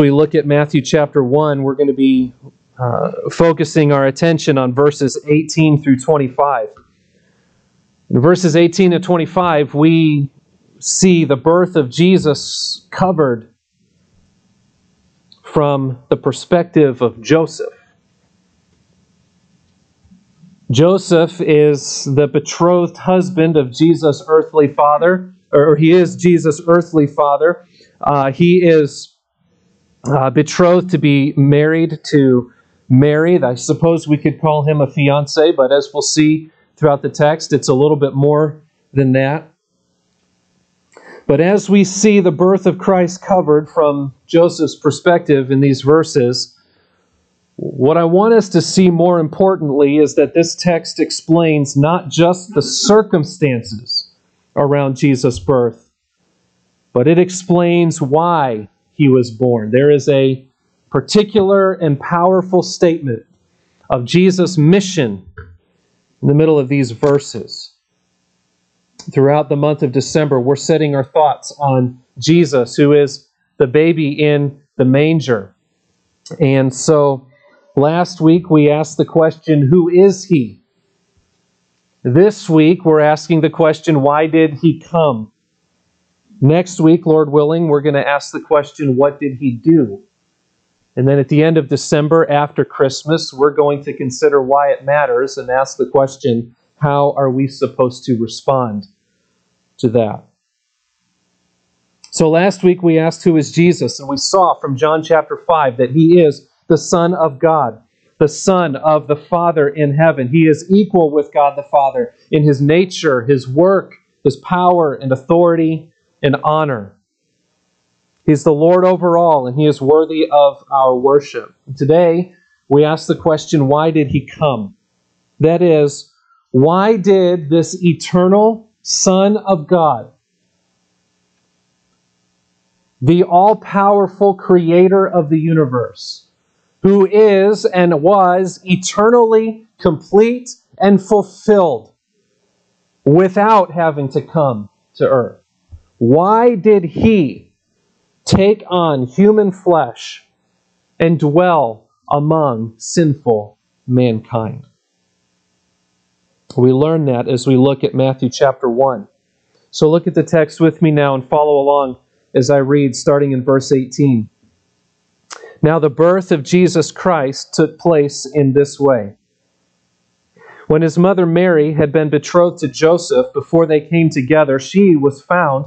We look at Matthew chapter 1, we're going to be focusing our attention on verses 18 through 25. In verses 18 to 25, we see the birth of Jesus covered from the perspective of Joseph. Joseph is the betrothed husband of Jesus' earthly father, or he is Jesus' earthly father. He is betrothed to be married to Mary. I suppose we could call him a fiance, but as we'll see throughout the text, it's a little bit more than that. But as we see the birth of Christ covered from Joseph's perspective in these verses, what I want us to see more importantly is that this text explains not just the circumstances around Jesus' birth, but it explains why he was born. There is a particular and powerful statement of Jesus' mission in the middle of these verses. Throughout the month of December, we're setting our thoughts on Jesus, who is the baby in the manger. And so last week we asked the question, who is he? This week we're asking the question, why did he come? Next week, Lord willing, we're going to ask the question, what did he do? And then at the end of December, after Christmas, we're going to consider why it matters and ask the question, how are we supposed to respond to that? So last week we asked, who is Jesus? And we saw from John chapter 5 that he is the Son of God, the Son of the Father in heaven. He is equal with God the Father in his nature, his work, his power and authority and honor. He's the Lord over all, and he is worthy of our worship. Today, we ask the question, why did he come? That is, why did this eternal Son of God, the all-powerful creator of the universe, who is and was eternally complete and fulfilled without having to come to earth, why did he take on human flesh and dwell among sinful mankind? We learn that as we look at Matthew chapter 1. So look at the text with me now and follow along as I read, starting in verse 18. Now the birth of Jesus Christ took place in this way. When his mother Mary had been betrothed to Joseph before they came together, she was found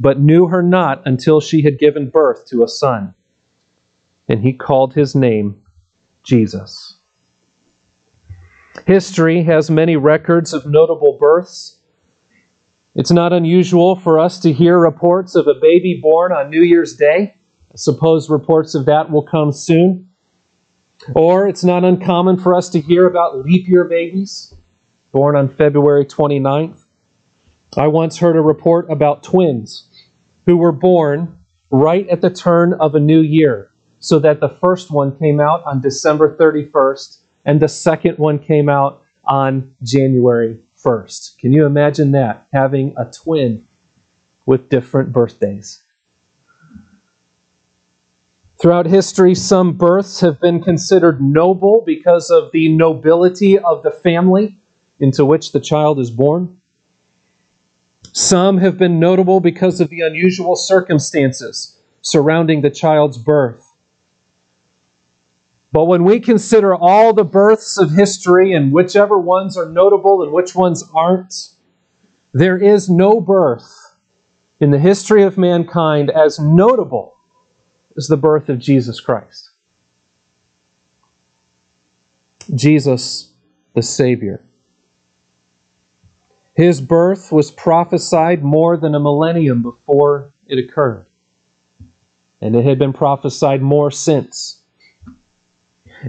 but knew her not until she had given birth to a son. And he called his name Jesus. History has many records of notable births. It's not unusual for us to hear reports of a baby born on New Year's Day. I suppose reports of that will come soon. Or it's not uncommon for us to hear about leap year babies born on February 29th. I once heard a report about twins who were born right at the turn of a new year, so that the first one came out on December 31st and the second one came out on January 1st. Can you imagine that? Having a twin with different birthdays. Throughout history, some births have been considered noble because of the nobility of the family into which the child is born. Some have been notable because of the unusual circumstances surrounding the child's birth. But when we consider all the births of history and whichever ones are notable and which ones aren't, there is no birth in the history of mankind as notable as the birth of Jesus Christ. Jesus, the Savior. His birth was prophesied more than a millennium before it occurred, and it had been prophesied more since.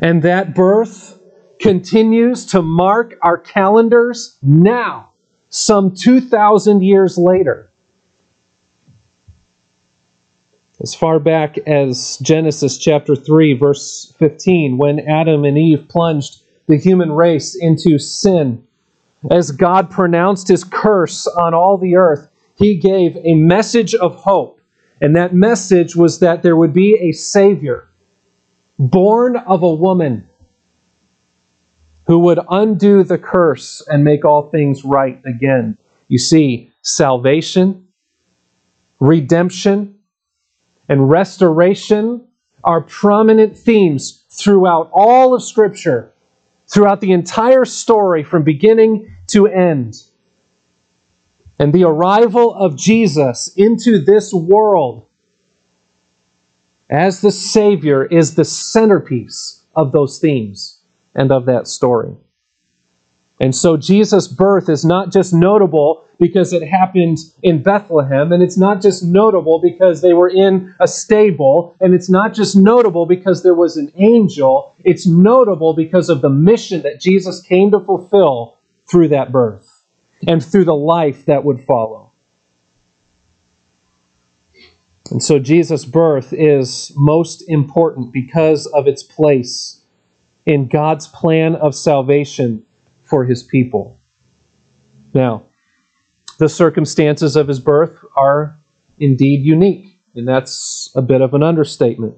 And that birth continues to mark our calendars now, some 2,000 years later. As far back as Genesis chapter 3, verse 15, when Adam and Eve plunged the human race into sin, as God pronounced His curse on all the earth, He gave a message of hope. And that message was that there would be a Savior born of a woman who would undo the curse and make all things right again. You see, salvation, redemption, and restoration are prominent themes throughout all of Scripture, throughout the entire story from beginning to end. And the arrival of Jesus into this world as the Savior is the centerpiece of those themes and of that story. And so Jesus' birth is not just notable because it happened in Bethlehem, and it's not just notable because they were in a stable, and it's not just notable because there was an angel. It's notable because of the mission that Jesus came to fulfill through that birth and through the life that would follow. And so Jesus' birth is most important because of its place in God's plan of salvation for His people. Now, the circumstances of His birth are indeed unique, and that's a bit of an understatement.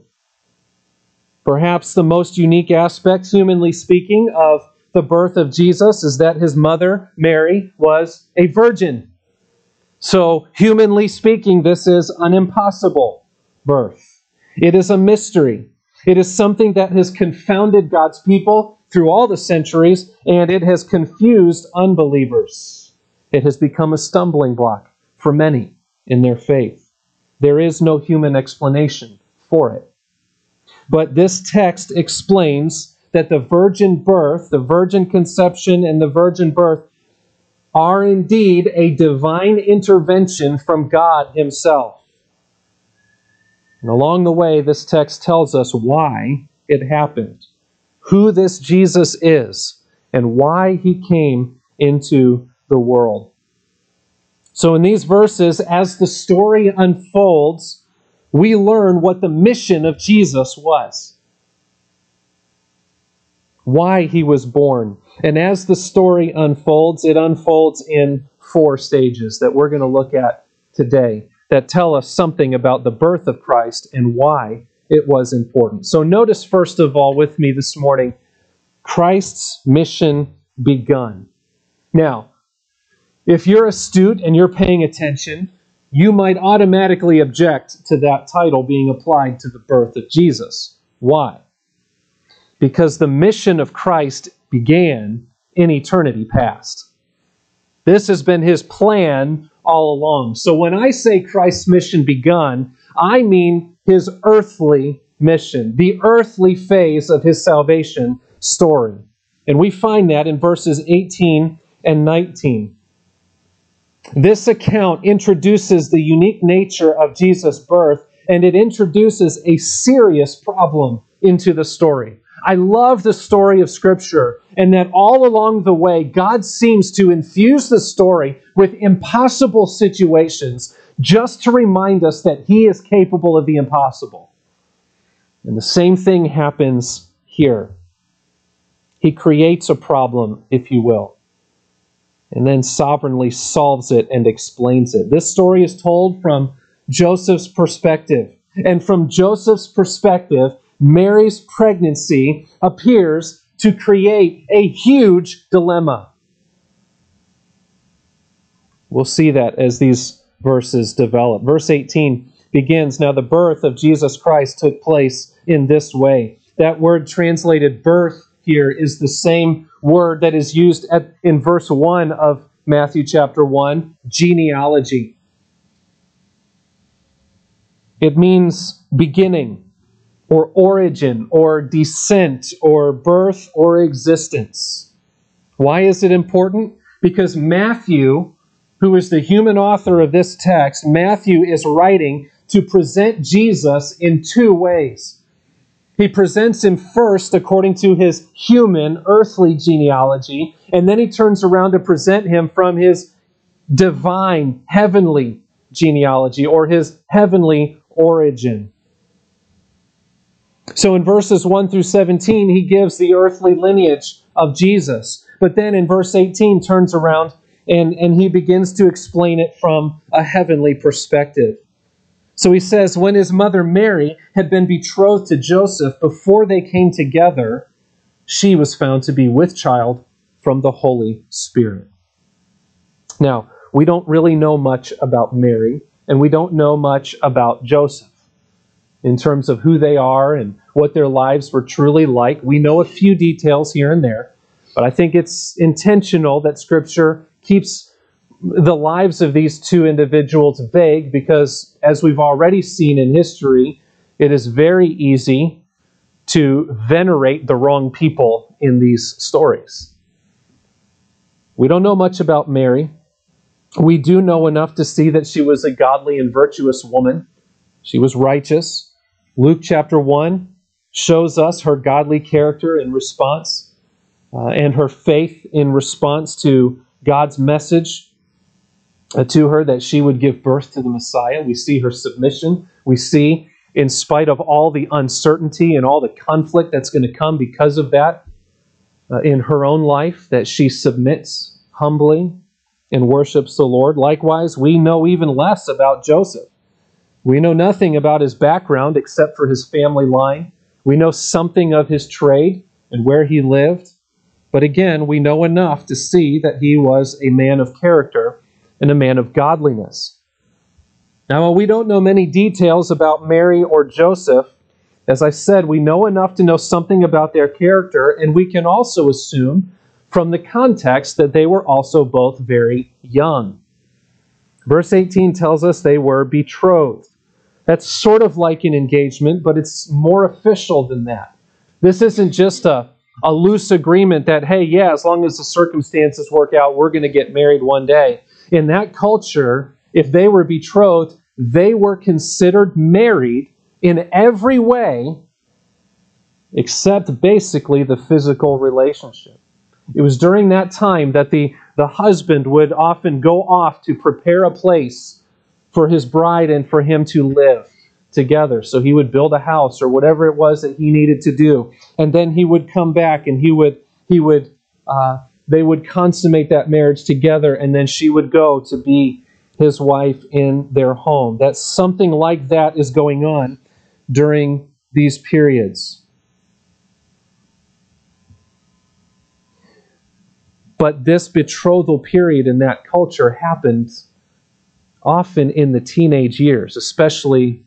Perhaps the most unique aspect, humanly speaking, of the birth of Jesus is that His mother, Mary, was a virgin. So, humanly speaking, this is an impossible birth. It is a mystery. It is something that has confounded God's people through all the centuries, and it has confused unbelievers. It has become a stumbling block for many in their faith. There is no human explanation for it. But this text explains that the virgin birth, the virgin conception, and the virgin birth are indeed a divine intervention from God Himself. And along the way, this text tells us why it happened, who this Jesus is, and why He came into the world. So in these verses, as the story unfolds, we learn what the mission of Jesus was, why He was born. And as the story unfolds, it unfolds in four stages that we're going to look at today that tell us something about the birth of Christ and why it was important. So notice, first of all, with me this morning, Christ's mission begun. Now, if you're astute and you're paying attention, you might automatically object to that title being applied to the birth of Jesus. Why? Because the mission of Christ began in eternity past. This has been His plan all along. So when I say Christ's mission begun, I mean His earthly mission, the earthly phase of His salvation story. And we find that in verses 18 and 19. This account introduces the unique nature of Jesus' birth, and it introduces a serious problem into the story. I love the story of Scripture, and that all along the way, God seems to infuse the story with impossible situations just to remind us that He is capable of the impossible. And the same thing happens here. He creates a problem, if you will, and then sovereignly solves it and explains it. This story is told from Joseph's perspective, and from Joseph's perspective, Mary's pregnancy appears to create a huge dilemma. We'll see that as these verses develop. Verse 18 begins, "Now the birth of Jesus Christ took place in this way. That word translated birth here is the same word that is used in verse 1 of Matthew chapter 1, genealogy. It means beginning, or origin, or descent, or birth, or existence. Why is it important? Because Matthew, who is the human author of this text, Matthew is writing to present Jesus in two ways. He presents him first according to his human, earthly genealogy, and then he turns around to present him from his divine, heavenly genealogy, or his heavenly origin. So in verses 1 through 17, he gives the earthly lineage of Jesus. But then in verse 18, turns around and he begins to explain it from a heavenly perspective. So he says, when his mother Mary had been betrothed to Joseph, before they came together, she was found to be with child from the Holy Spirit. Now, we don't really know much about Mary, and we don't know much about Joseph in terms of who they are and what their lives were truly like. We know a few details here and there, but I think it's intentional that Scripture keeps the lives of these two individuals vague, because as we've already seen in history, it is very easy to venerate the wrong people in these stories. We don't know much about Mary. We do know enough to see that she was a godly and virtuous woman. She was righteous. Luke chapter 1 shows us her godly character in response and her faith in response to God's message to her that she would give birth to the Messiah. We see her submission. We see, in spite of all the uncertainty and all the conflict that's going to come because of that in her own life, that she submits humbly and worships the Lord. Likewise, we know even less about Joseph. We know nothing about his background except for his family line. We know something of his trade and where he lived. But again, we know enough to see that he was a man of character and a man of godliness. Now, while we don't know many details about Mary or Joseph, as I said, we know enough to know something about their character, and we can also assume from the context that they were also both very young. Verse 18 tells us they were betrothed. That's sort of like an engagement, but it's more official than that. This isn't just a loose agreement that, hey, yeah, as long as the circumstances work out, we're going to get married one day. In that culture, if they were betrothed, they were considered married in every way except basically the physical relationship. It was during that time that the husband would often go off to prepare a place for his bride and for him to live together. So he would build a house or whatever it was that he needed to do. And then he would come back and they would consummate that marriage together, and then she would go to be his wife in their home. That something like that is going on during these periods. But this betrothal period in that culture happened often in the teenage years, especially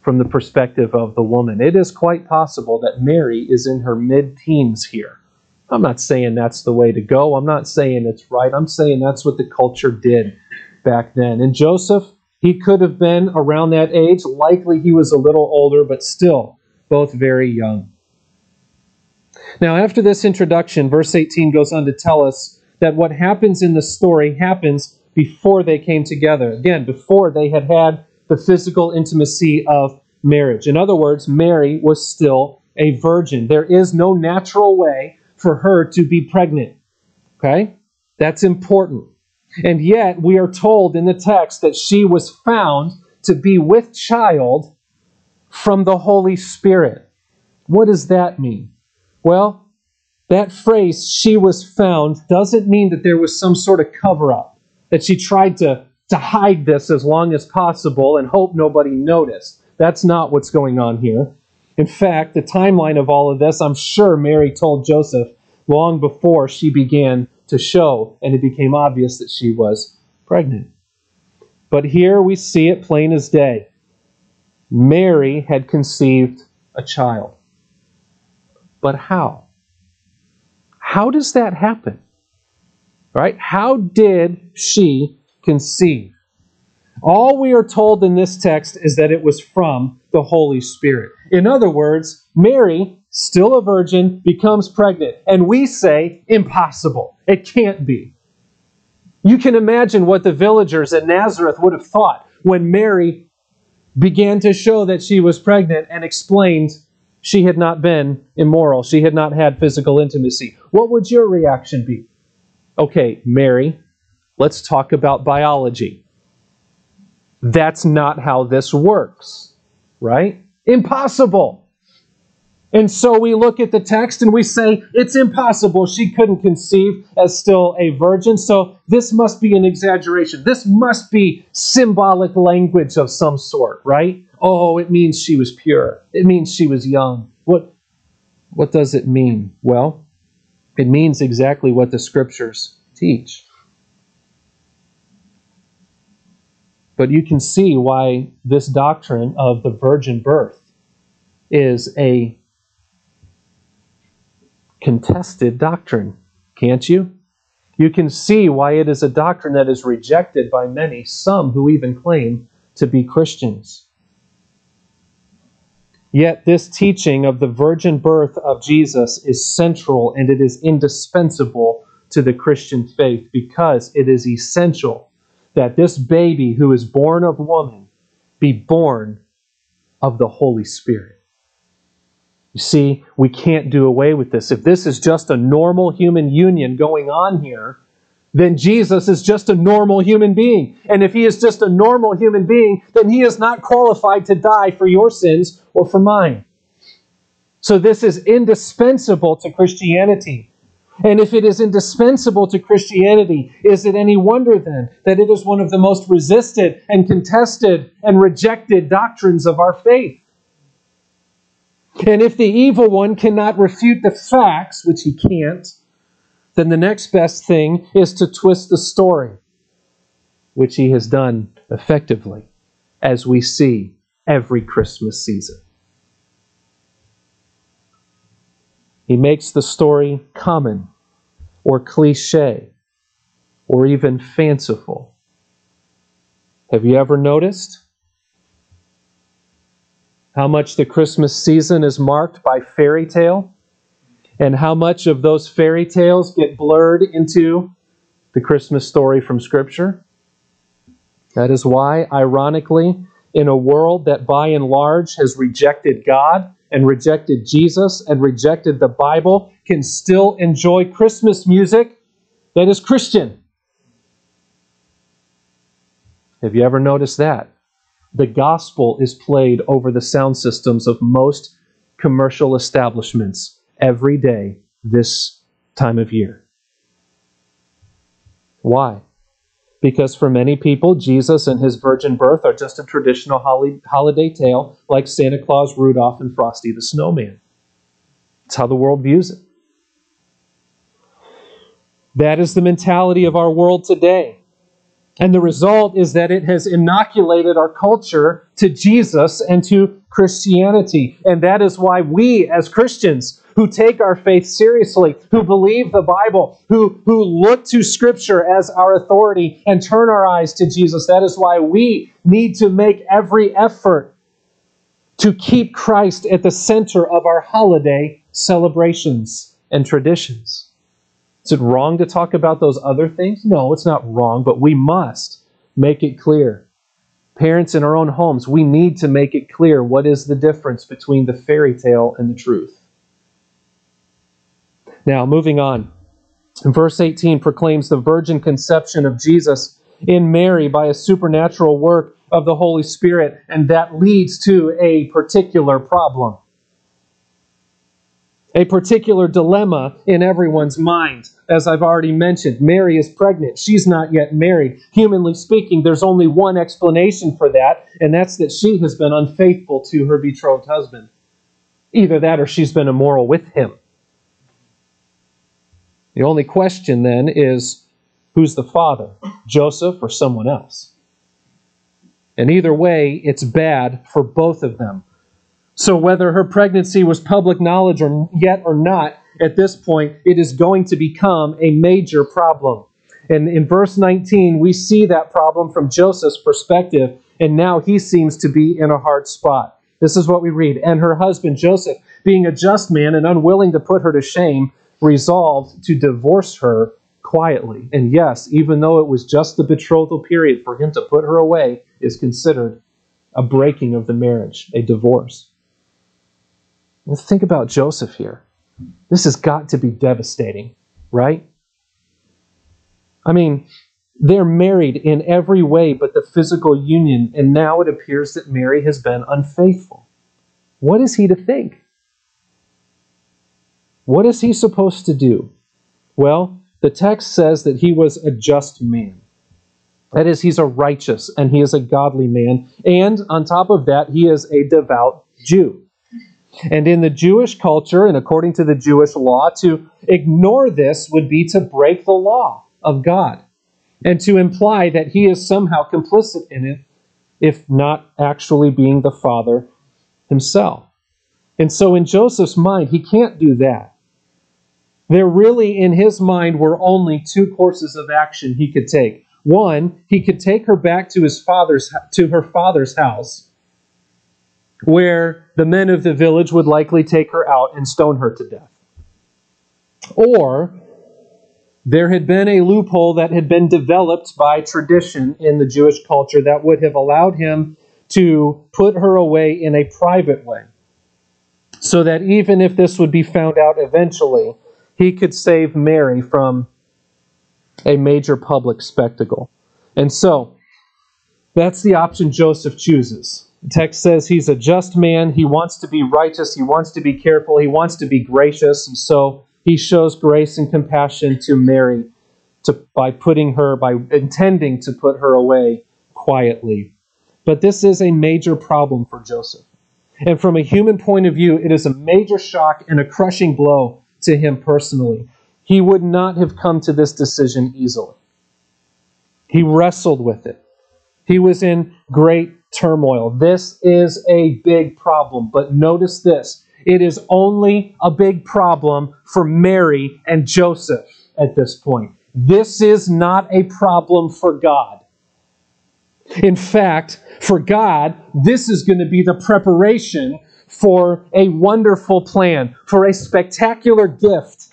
from the perspective of the woman. It is quite possible that Mary is in her mid-teens here. I'm not saying that's the way to go. I'm not saying it's right. I'm saying that's what the culture did back then. And Joseph, he could have been around that age. Likely he was a little older, but still both very young. Now, after this introduction, verse 18 goes on to tell us that what happens in the story happens before they came together. Again, before they had had the physical intimacy of marriage. In other words, Mary was still a virgin. There is no natural way for her to be pregnant. Okay? That's important. And yet, we are told in the text that she was found to be with child from the Holy Spirit. What does that mean? Well, that phrase, she was found, doesn't mean that there was some sort of cover-up, that she tried to hide this as long as possible and hope nobody noticed. That's not what's going on here. In fact, the timeline of all of this, I'm sure Mary told Joseph long before she began to show, and it became obvious that she was pregnant. But here we see it plain as day. Mary had conceived a child. But how? How does that happen? Right? How did she conceive? All we are told in this text is that it was from the Holy Spirit. In other words, Mary, still a virgin, becomes pregnant. And we say, impossible. It can't be. You can imagine what the villagers at Nazareth would have thought when Mary began to show that she was pregnant and explained she had not been immoral. She had not had physical intimacy. What would your reaction be? Okay, Mary, let's talk about biology. That's not how this works, right? Impossible. And so we look at the text and we say, it's impossible. She couldn't conceive as still a virgin. So this must be an exaggeration. This must be symbolic language of some sort, right? Oh, it means she was pure. It means she was young. What does it mean? Well, it means exactly what the scriptures teach. But you can see why this doctrine of the virgin birth is a contested doctrine, can't you? You can see why it is a doctrine that is rejected by many, some who even claim to be Christians. Yet this teaching of the virgin birth of Jesus is central and it is indispensable to the Christian faith because it is essential that this baby who is born of woman be born of the Holy Spirit. You see, we can't do away with this. If this is just a normal human union going on here, then Jesus is just a normal human being. And if he is just a normal human being, then he is not qualified to die for your sins or for mine. So this is indispensable to Christianity. And if it is indispensable to Christianity, is it any wonder then that it is one of the most resisted and contested and rejected doctrines of our faith? And if the evil one cannot refute the facts, which he can't, then the next best thing is to twist the story, which he has done effectively, as we see every Christmas season. He makes the story common, or cliche, or even fanciful. Have you ever noticed how much the Christmas season is marked by fairy tale? And how much of those fairy tales get blurred into the Christmas story from Scripture? That is why, ironically, in a world that by and large has rejected God and rejected Jesus and rejected the Bible, can still enjoy Christmas music that is Christian. Have you ever noticed that? The gospel is played over the sound systems of most commercial establishments every day this time of year. Why? Because for many people, Jesus and his virgin birth are just a traditional holiday tale like Santa Claus, Rudolph, and Frosty the Snowman. That's how the world views it. That is the mentality of our world today. And the result is that it has inoculated our culture to Jesus and to Christianity. And that is why we, as Christians, who take our faith seriously, who believe the Bible, who look to Scripture as our authority and turn our eyes to Jesus, that is why we need to make every effort to keep Christ at the center of our holiday celebrations and traditions. Is it wrong to talk about those other things? No, it's not wrong, but we must make it clear. Parents in our own homes, we need to make it clear what is the difference between the fairy tale and the truth. Now, moving on. Verse 18 proclaims the virgin conception of Jesus in Mary by a supernatural work of the Holy Spirit, and that leads to a particular problem. A particular dilemma in everyone's mind. As I've already mentioned, Mary is pregnant. She's not yet married. Humanly speaking, there's only one explanation for that, and that's that she has been unfaithful to her betrothed husband. Either that or she's been immoral with him. The only question then is, who's the father? Joseph or someone else? And either way, it's bad for both of them. So whether her pregnancy was public knowledge or yet or not, at this point, it is going to become a major problem. And in verse 19, we see that problem from Joseph's perspective, and now he seems to be in a hard spot. This is what we read. And her husband, Joseph, being a just man and unwilling to put her to shame, resolved to divorce her quietly. And yes, even though it was just the betrothal period, for him to put her away is considered a breaking of the marriage, a divorce. Well, think about Joseph here. This has got to be devastating, right? I mean, they're married in every way but the physical union, and now it appears that Mary has been unfaithful. What is he to think? What is he supposed to do? Well, the text says that he was a just man. That is, he's a righteous and he is a godly man. And on top of that, he is a devout Jew. And in the Jewish culture, and according to the Jewish law, to ignore this would be to break the law of God and to imply that he is somehow complicit in it, if not actually being the father himself. And so in Joseph's mind, he can't do that. There really, in his mind, were only two courses of action he could take. One, he could take her back to her father's house, where the men of the village would likely take her out and stone her to death. Or there had been a loophole that had been developed by tradition in the Jewish culture that would have allowed him to put her away in a private way, so that even if this would be found out eventually, he could save Mary from a major public spectacle. And so that's the option Joseph chooses. The text says he's a just man. He wants to be righteous. He wants to be careful. He wants to be gracious. And so he shows grace and compassion to Mary by intending to put her away quietly. But this is a major problem for Joseph. And from a human point of view, it is a major shock and a crushing blow to him personally. He would not have come to this decision easily. He wrestled with it. He was in great turmoil. This is a big problem, but notice this. It is only a big problem for Mary and Joseph at this point. This is not a problem for God. In fact, for God, this is going to be the preparation for a wonderful plan, for a spectacular gift,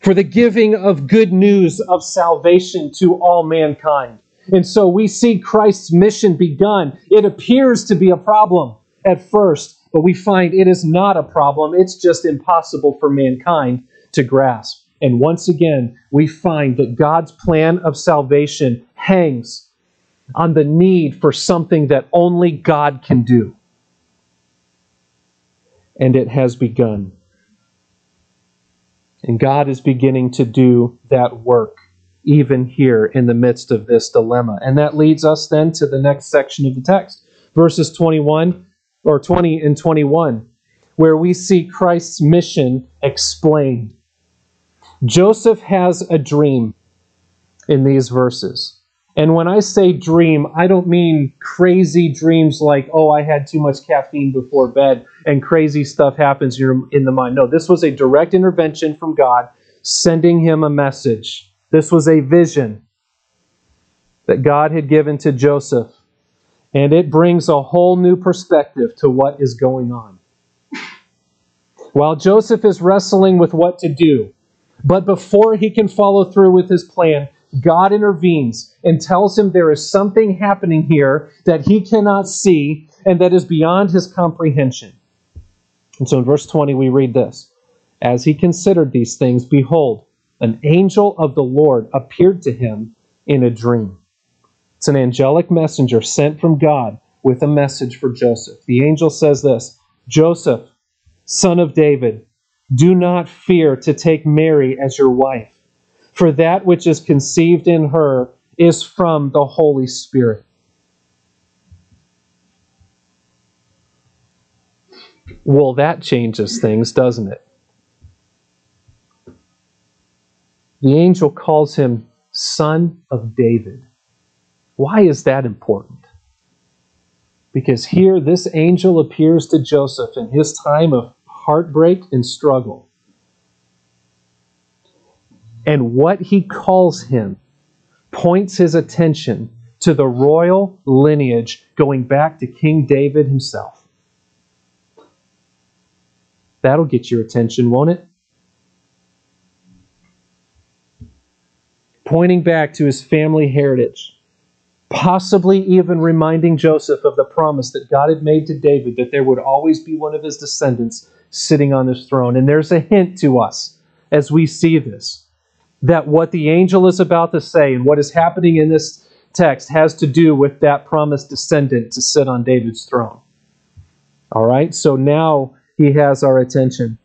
for the giving of good news of salvation to all mankind. And so we see Christ's mission begun. It appears to be a problem at first, but we find it is not a problem. It's just impossible for mankind to grasp. And once again, we find that God's plan of salvation hangs on the need for something that only God can do. And it has begun. And God is beginning to do that work, even here in the midst of this dilemma. And that leads us then to the next section of the text, verses 20 and 21, where we see Christ's mission explained. Joseph has a dream in these verses. And when I say dream, I don't mean crazy dreams like, oh, I had too much caffeine before bed and crazy stuff happens in the mind. No, this was a direct intervention from God, sending him a message. This was a vision that God had given to Joseph, and it brings a whole new perspective to what is going on. While Joseph is wrestling with what to do, but before he can follow through with his plan, God intervenes and tells him there is something happening here that he cannot see and that is beyond his comprehension. And so in verse 20, we read this. As he considered these things, behold, an angel of the Lord appeared to him in a dream. It's an angelic messenger sent from God with a message for Joseph. The angel says this, Joseph, son of David, do not fear to take Mary as your wife, for that which is conceived in her is from the Holy Spirit. Well, that changes things, doesn't it? The angel calls him Son of David. Why is that important? Because here this angel appears to Joseph in his time of heartbreak and struggle. And what he calls him points his attention to the royal lineage going back to King David himself. That'll get your attention, won't it? Pointing back to his family heritage, possibly even reminding Joseph of the promise that God had made to David that there would always be one of his descendants sitting on his throne. And there's a hint to us as we see this, that what the angel is about to say and what is happening in this text has to do with that promised descendant to sit on David's throne. All right, so now he has our attention.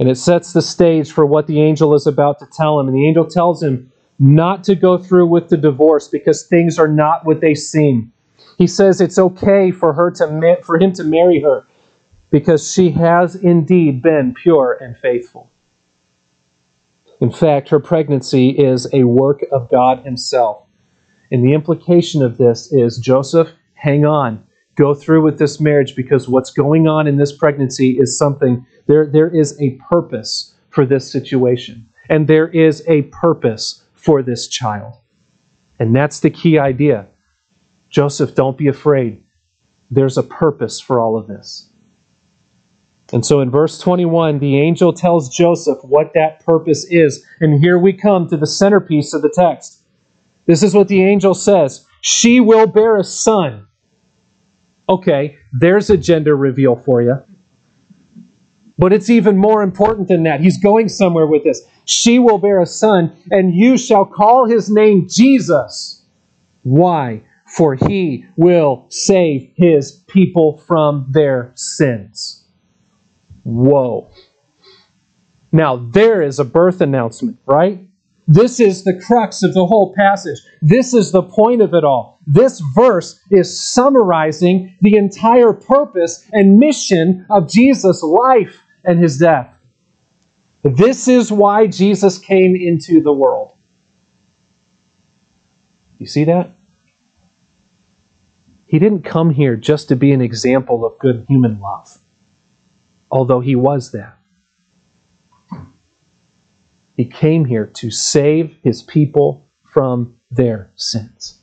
And it sets the stage for what the angel is about to tell him. And the angel tells him not to go through with the divorce because things are not what they seem. He says it's okay for him to marry her because she has indeed been pure and faithful. In fact, her pregnancy is a work of God himself. And the implication of this is, Joseph, hang on. Go through with this marriage because what's going on in this pregnancy is something. There is a purpose for this situation. And there is a purpose for this child. And that's the key idea. Joseph, don't be afraid. There's a purpose for all of this. And so in verse 21, the angel tells Joseph what that purpose is. And here we come to the centerpiece of the text. This is what the angel says. She will bear a son. Okay, there's a gender reveal for you. But it's even more important than that. He's going somewhere with this. She will bear a son, and you shall call his name Jesus. Why? For he will save his people from their sins. Whoa. Now, there is a birth announcement, right? This is the crux of the whole passage. This is the point of it all. This verse is summarizing the entire purpose and mission of Jesus' life and his death. This is why Jesus came into the world. You see that? He didn't come here just to be an example of good human love, although he was that. He came here to save his people from their sins.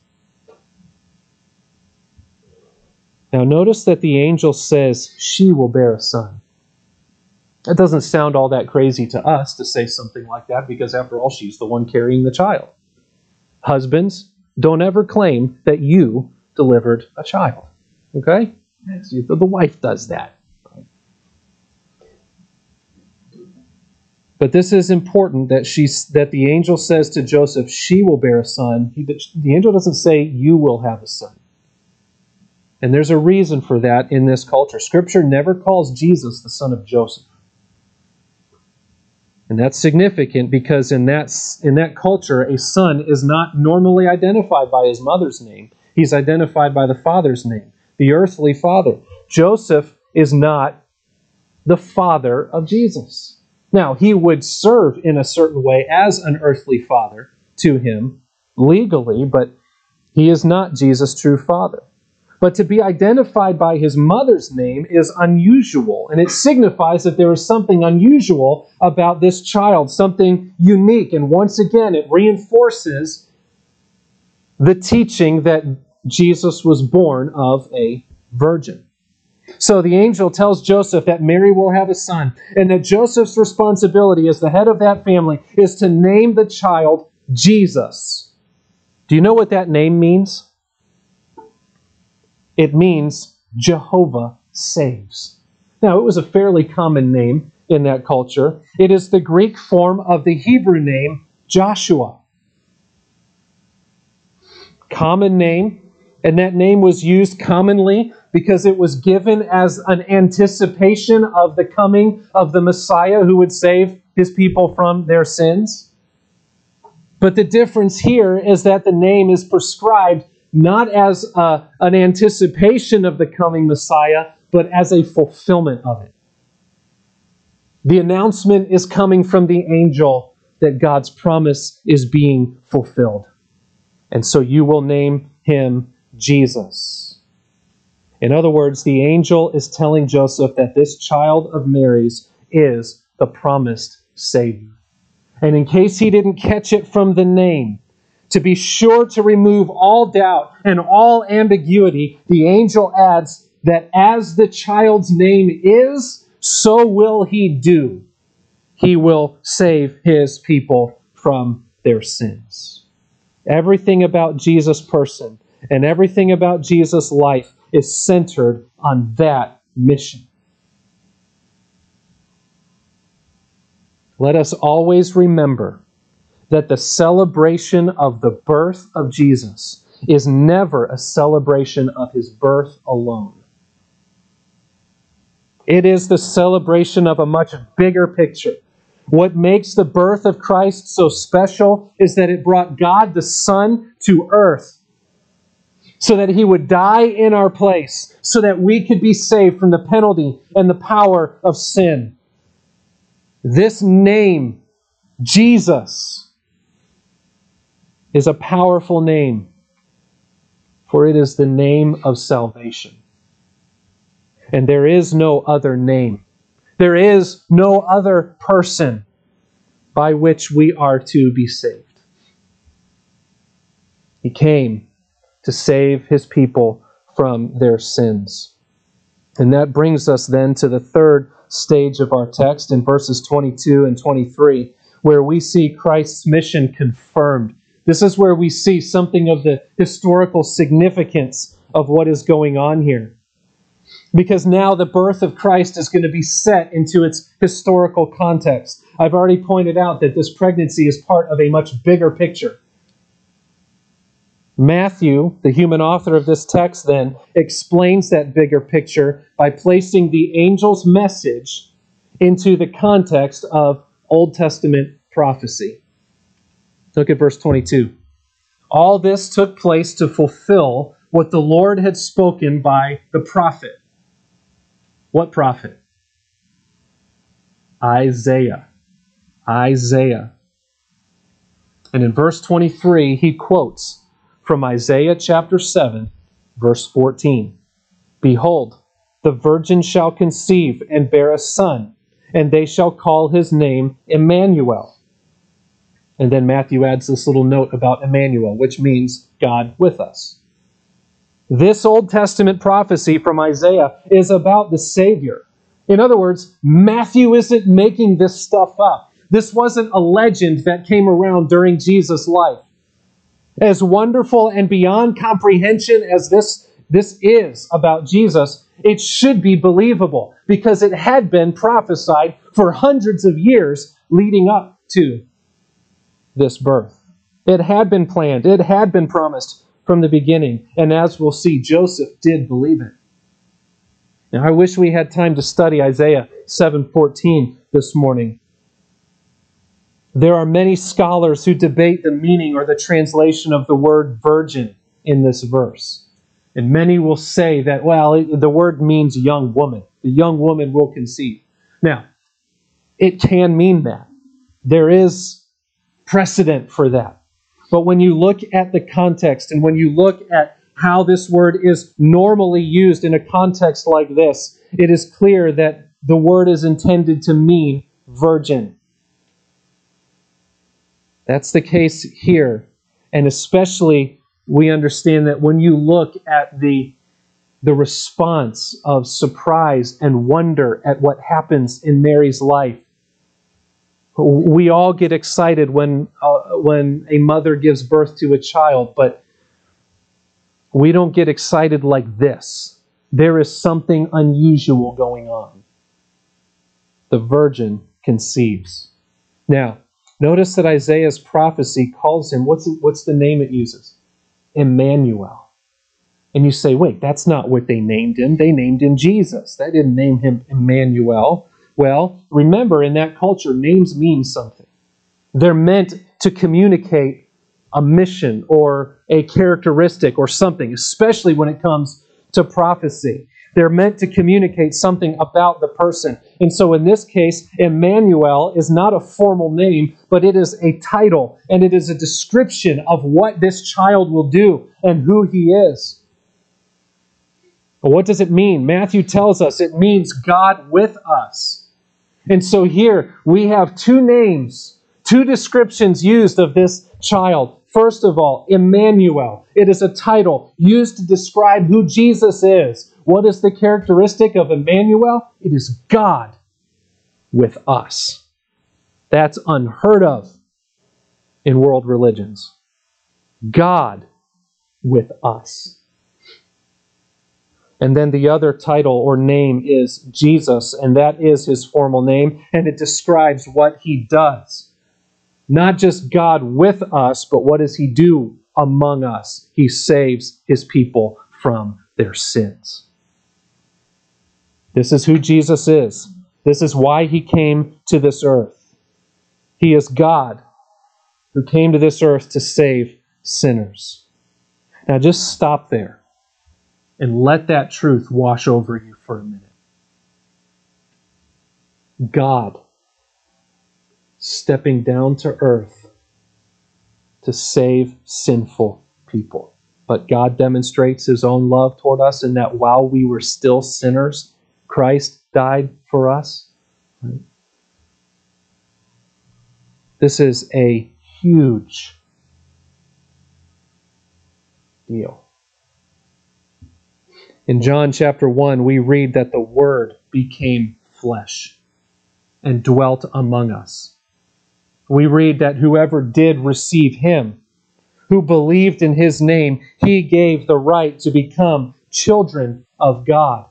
Now notice that the angel says, she will bear a son. That doesn't sound all that crazy to us to say something like that, because after all, she's the one carrying the child. Husbands, don't ever claim that you delivered a child. Okay? The wife does that. But this is important that the angel says to Joseph, she will bear a son. The angel doesn't say, you will have a son. And there's a reason for that in this culture. Scripture never calls Jesus the son of Joseph. And that's significant because in that culture, a son is not normally identified by his mother's name. He's identified by the father's name, the earthly father. Joseph is not the father of Jesus. Now, he would serve in a certain way as an earthly father to him legally, but he is not Jesus' true father. But to be identified by his mother's name is unusual, and it signifies that there is something unusual about this child, something unique. And once again, it reinforces the teaching that Jesus was born of a virgin. So the angel tells Joseph that Mary will have a son, and that Joseph's responsibility as the head of that family is to name the child Jesus. Do you know what that name means? It means Jehovah saves. Now, it was a fairly common name in that culture. It is the Greek form of the Hebrew name Joshua. Common name. And that name was used commonly because it was given as an anticipation of the coming of the Messiah who would save his people from their sins. But the difference here is that the name is prescribed not as an anticipation of the coming Messiah, but as a fulfillment of it. The announcement is coming from the angel that God's promise is being fulfilled. And so you will name him Jesus. In other words, the angel is telling Joseph that this child of Mary's is the promised Savior. And in case he didn't catch it from the name, to be sure to remove all doubt and all ambiguity, the angel adds that as the child's name is, so will he do. He will save his people from their sins. Everything about Jesus' person and everything about Jesus' life is centered on that mission. Let us always remember that the celebration of the birth of Jesus is never a celebration of his birth alone. It is the celebration of a much bigger picture. What makes the birth of Christ so special is that it brought God the Son to earth so that he would die in our place, so that we could be saved from the penalty and the power of sin. This name, Jesus, is a powerful name, for it is the name of salvation. And there is no other name. There is no other person by which we are to be saved. He came to save his people from their sins. And that brings us then to the third stage of our text in verses 22 and 23, where we see Christ's mission confirmed. This is where we see something of the historical significance of what is going on here. Because now the birth of Christ is going to be set into its historical context. I've already pointed out that this pregnancy is part of a much bigger picture. Matthew, the human author of this text, then, explains that bigger picture by placing the angel's message into the context of Old Testament prophecy. Look at verse 22. All this took place to fulfill what the Lord had spoken by the prophet. What prophet? Isaiah. And in verse 23, he quotes from Isaiah chapter 7, verse 14. Behold, the virgin shall conceive and bear a son, and they shall call his name Emmanuel. And then Matthew adds this little note about Emmanuel, which means God with us. This Old Testament prophecy from Isaiah is about the Savior. In other words, Matthew isn't making this stuff up. This wasn't a legend that came around during Jesus' life. As wonderful and beyond comprehension as this is about Jesus, it should be believable because it had been prophesied for hundreds of years leading up to this birth. It had been planned. It had been promised from the beginning, and as we'll see, Joseph did believe it. Now, I wish we had time to study Isaiah 7:14 this morning. There are many scholars who debate the meaning or the translation of the word virgin in this verse. And many will say that, well, the word means young woman. The young woman will conceive. Now, it can mean that. There is precedent for that. But when you look at the context and when you look at how this word is normally used in a context like this, it is clear that the word is intended to mean virgin. That's the case here. And especially we understand that when you look at the response of surprise and wonder at what happens in Mary's life, we all get excited when a mother gives birth to a child, but we don't get excited like this. There is something unusual going on. The virgin conceives. Now, notice that Isaiah's prophecy calls him, what's the name it uses? Emmanuel. And you say, wait, that's not what they named him. They named him Jesus. They didn't name him Emmanuel. Well, remember, in that culture, names mean something. They're meant to communicate a mission or a characteristic or something, especially when it comes to prophecy. They're meant to communicate something about the person. And so in this case, Emmanuel is not a formal name, but it is a title, and it is a description of what this child will do and who he is. But what does it mean? Matthew tells us it means God with us. And so here we have two names, two descriptions used of this child. First of all, Emmanuel. It is a title used to describe who Jesus is. What is the characteristic of Emmanuel? It is God with us. That's unheard of in world religions. God with us. And then the other title or name is Jesus, and that is his formal name, and it describes what he does. Not just God with us, but what does he do among us? He saves his people from their sins. This is who Jesus is. This is why he came to this earth. He is God who came to this earth to save sinners. Now just stop there. And let that truth wash over you for a minute. God stepping down to earth to save sinful people. But God demonstrates his own love toward us in that while we were still sinners, Christ died for us. Right? This is a huge deal. In John chapter 1, we read that the Word became flesh and dwelt among us. We read that whoever did receive him, who believed in his name, he gave the right to become children of God.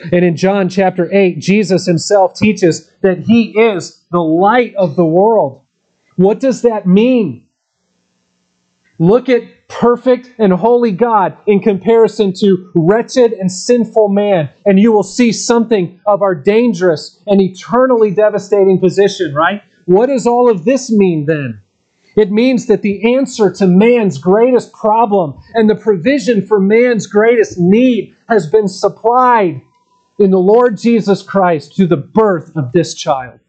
And in John chapter 8, Jesus himself teaches that he is the light of the world. What does that mean? Look at perfect and holy God in comparison to wretched and sinful man, and you will see something of our dangerous and eternally devastating position, right? What does all of this mean then? It means that the answer to man's greatest problem and the provision for man's greatest need has been supplied in the Lord Jesus Christ through the birth of this child.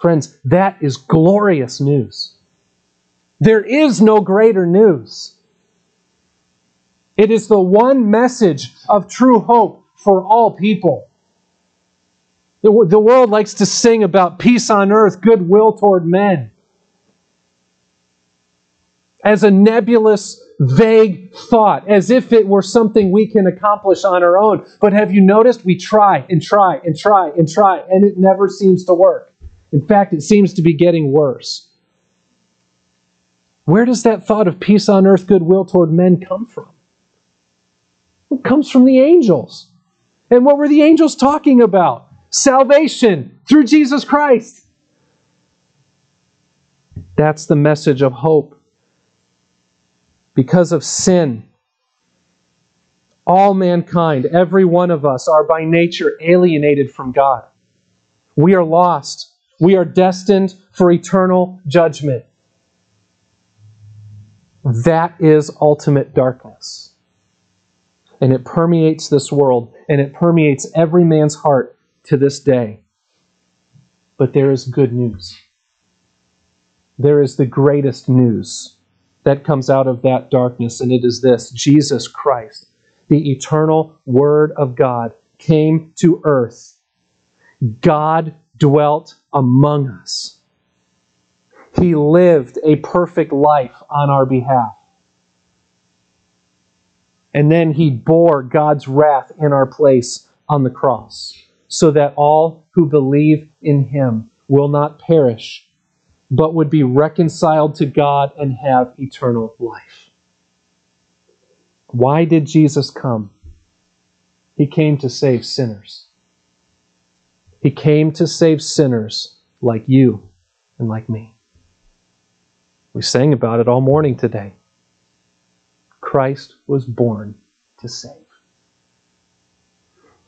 Friends, that is glorious news. There is no greater news. It is the one message of true hope for all people. The world likes to sing about peace on earth, goodwill toward men, as a nebulous, vague thought, as if it were something we can accomplish on our own. But have you noticed? We try and try and try and try, and it never seems to work. In fact, it seems to be getting worse. Where does that thought of peace on earth, goodwill toward men come from? It comes from the angels. And what were the angels talking about? Salvation through Jesus Christ. That's the message of hope. Because of sin, all mankind, every one of us, are by nature alienated from God. We are lost. We are destined for eternal judgment. That is ultimate darkness. And it permeates this world, and it permeates every man's heart to this day. But there is good news. There is the greatest news that comes out of that darkness, and it is this: Jesus Christ, the eternal Word of God, came to earth. God dwelt among us. He lived a perfect life on our behalf. And then he bore God's wrath in our place on the cross, so that all who believe in him will not perish, but would be reconciled to God and have eternal life. Why did Jesus come? He came to save sinners. He came to save sinners like you and like me. We sang about it all morning today. Christ was born to save.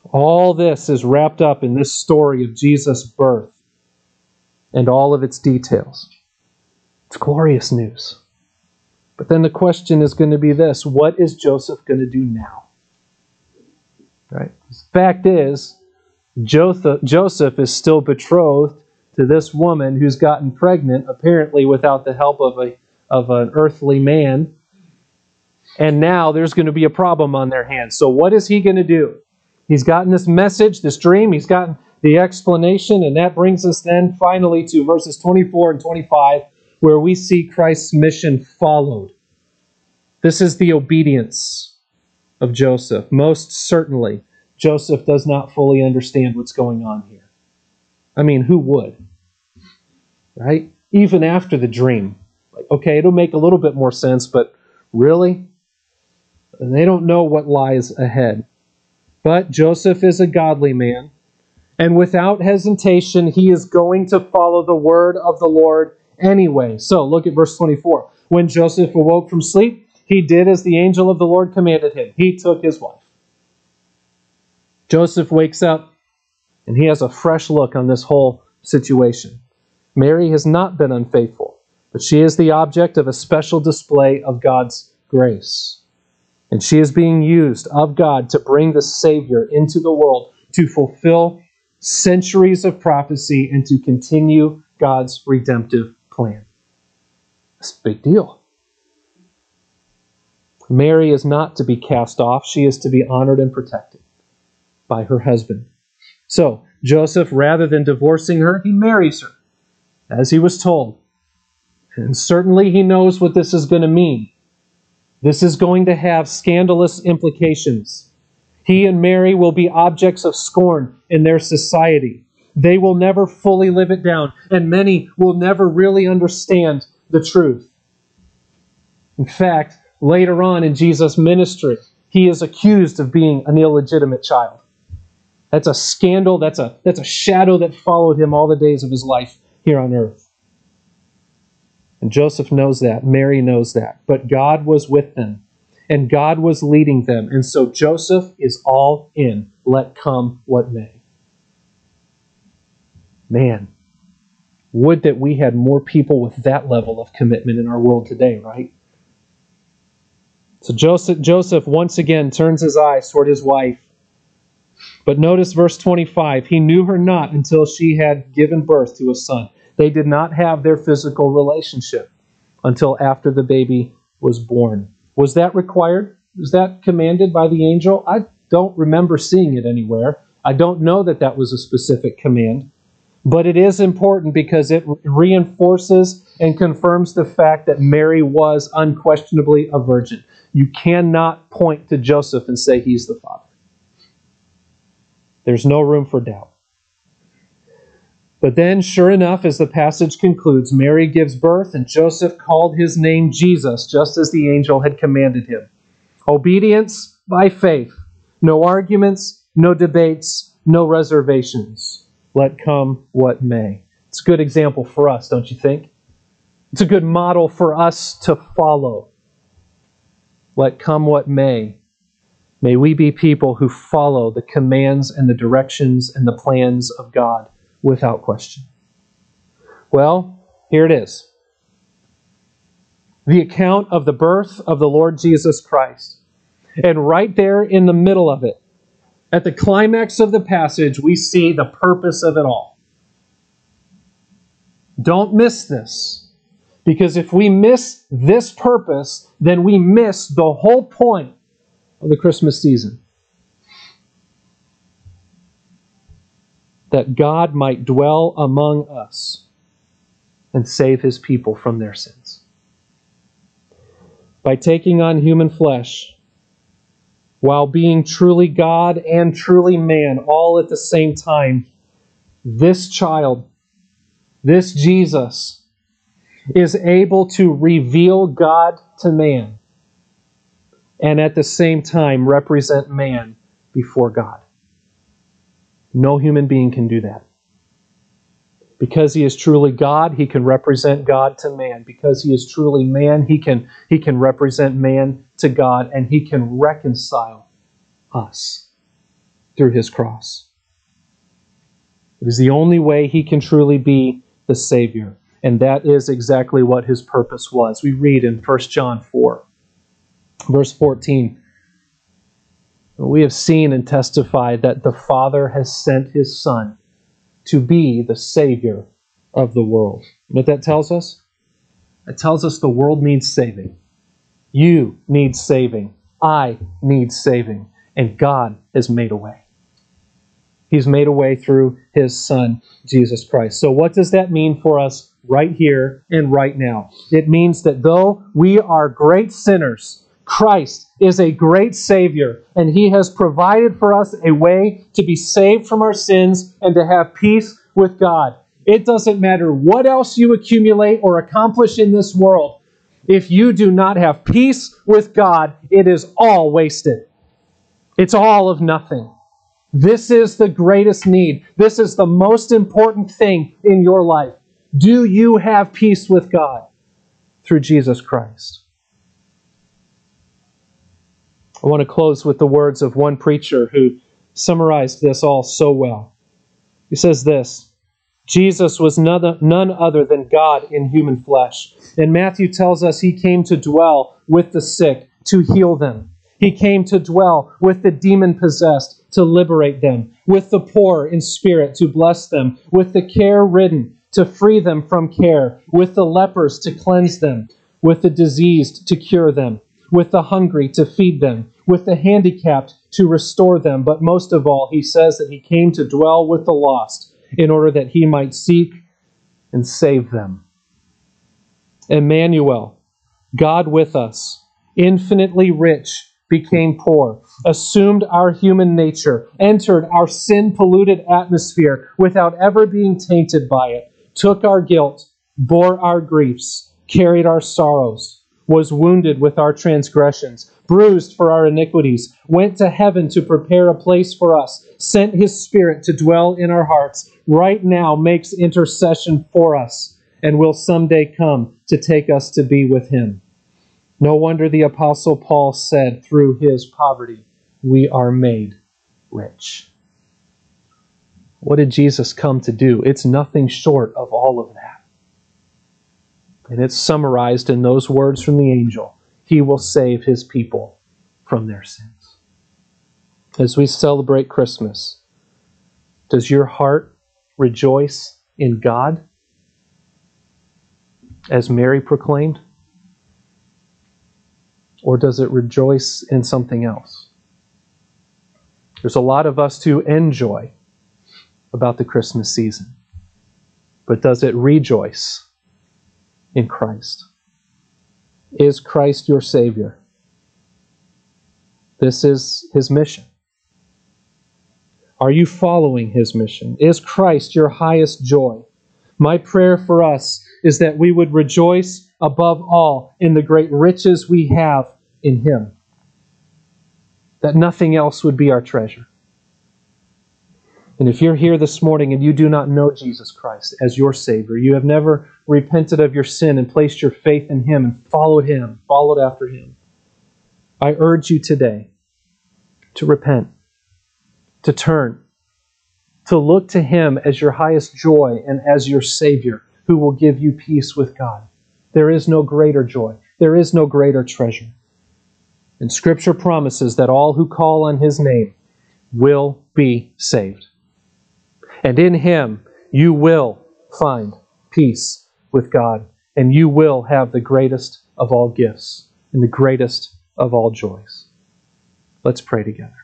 All this is wrapped up in this story of Jesus' birth and all of its details. It's glorious news. But then the question is going to be this: what is Joseph going to do now? Right? The fact is, Joseph is still betrothed to this woman who's gotten pregnant, apparently without the help of an earthly man. and now there's going to be a problem on their hands. So what is he going to do? He's gotten this message, this dream. He's gotten the explanation, and that brings us then finally to verses 24 and 25, where we see Christ's mission followed. This is the obedience of Joseph. Most certainly, Joseph does not fully understand what's going on here. I mean, who would? Right? Even after the dream. Like, okay, it'll make a little bit more sense, but really? And they don't know what lies ahead. But Joseph is a godly man, and without hesitation, he is going to follow the word of the Lord anyway. So look at verse 24. When Joseph awoke from sleep, he did as the angel of the Lord commanded him. He took his wife. Joseph wakes up, and he has a fresh look on this whole situation. Mary has not been unfaithful, but she is the object of a special display of God's grace. And she is being used of God to bring the Savior into the world, to fulfill centuries of prophecy and to continue God's redemptive plan. That's a big deal. Mary is not to be cast off. She is to be honored and protected by her husband. So Joseph, rather than divorcing her, he marries her, as he was told. And certainly he knows what this is going to mean. This is going to have scandalous implications. He and Mary will be objects of scorn in their society. They will never fully live it down, and many will never really understand the truth. In fact, later on in Jesus' ministry, he is accused of being an illegitimate child. That's a scandal, that's a shadow that followed him all the days of his life here on earth. And Joseph knows that. Mary knows that. But God was with them, and God was leading them. And so Joseph is all in. Let come what may. Man, would that we had more people with that level of commitment in our world today, right? So Joseph once again turns his eyes toward his wife. But notice verse 25. He knew her not until she had given birth to a son. They did not have their physical relationship until after the baby was born. Was that required? Was that commanded by the angel? I don't remember seeing it anywhere. I don't know that that was a specific command. But it is important because it reinforces and confirms the fact that Mary was unquestionably a virgin. You cannot point to Joseph and say he's the father. There's no room for doubt. But then, sure enough, as the passage concludes, Mary gives birth, and Joseph called his name Jesus, just as the angel had commanded him. Obedience by faith. No arguments, no debates, no reservations. Let come what may. It's a good example for us, don't you think? It's a good model for us to follow. Let come what may. May we be people who follow the commands and the directions and the plans of God. Without question. Well, here it is. The account of the birth of the Lord Jesus Christ. And right there in the middle of it, at the climax of the passage, we see the purpose of it all. Don't miss this. Because if we miss this purpose, then we miss the whole point of the Christmas season. That God might dwell among us and save his people from their sins. By taking on human flesh, while being truly God and truly man, all at the same time, this child, this Jesus, is able to reveal God to man, and at the same time represent man before God. No human being can do that. Because he is truly God, he can represent God to man. Because he is truly man, he can represent man to God, and he can reconcile us through his cross. It is the only way he can truly be the Savior, and that is exactly what his purpose was. We read in 1 John 4, verse 14, we have seen and testified that the Father has sent his Son to be the Savior of the world. You know what that tells us? It tells us the world needs saving. You need saving. I need saving. And God has made a way. He's made a way through his Son, Jesus Christ. So what does that mean for us right here and right now? It means that though we are great sinners, Christ is a great Savior, and he has provided for us a way to be saved from our sins and to have peace with God. It doesn't matter what else you accumulate or accomplish in this world. If you do not have peace with God, it is all wasted. It's all of nothing. This is the greatest need. This is the most important thing in your life. Do you have peace with God through Jesus Christ? I want to close with the words of one preacher who summarized this all so well. He says this, Jesus was none other than God in human flesh. And Matthew tells us he came to dwell with the sick, to heal them. He came to dwell with the demon-possessed, to liberate them. With the poor in spirit, to bless them. With the care-ridden, to free them from care. With the lepers, to cleanse them. With the diseased, to cure them. With the hungry, to feed them. With the handicapped, to restore them. But most of all, he says that he came to dwell with the lost, in order that he might seek and save them. Emmanuel, God with us, infinitely rich, became poor, assumed our human nature, entered our sin-polluted atmosphere without ever being tainted by it, took our guilt, bore our griefs, carried our sorrows, was wounded with our transgressions, bruised for our iniquities, went to heaven to prepare a place for us, sent his Spirit to dwell in our hearts, right now makes intercession for us, and will someday come to take us to be with him. No wonder the Apostle Paul said, through his poverty, we are made rich. What did Jesus come to do? It's nothing short of all of that. And it's summarized in those words from the angel. He will save his people from their sins. As we celebrate Christmas, does your heart rejoice in God? As Mary proclaimed? Or does it rejoice in something else? There's a lot of us to enjoy about the Christmas season. But does it rejoice in Christ? Is Christ your Savior? This is his mission. Are you following his mission? Is Christ your highest joy? My prayer for us is that we would rejoice above all in the great riches we have in him, that nothing else would be our treasure. And if you're here this morning and you do not know Jesus Christ as your Savior, you have never repented of your sin and placed your faith in him and followed after him, I urge you today to repent, to turn, to look to him as your highest joy and as your Savior, who will give you peace with God. There is no greater joy. There is no greater treasure. And Scripture promises that all who call on his name will be saved. And in him, you will find peace with God, and you will have the greatest of all gifts and the greatest of all joys. Let's pray together.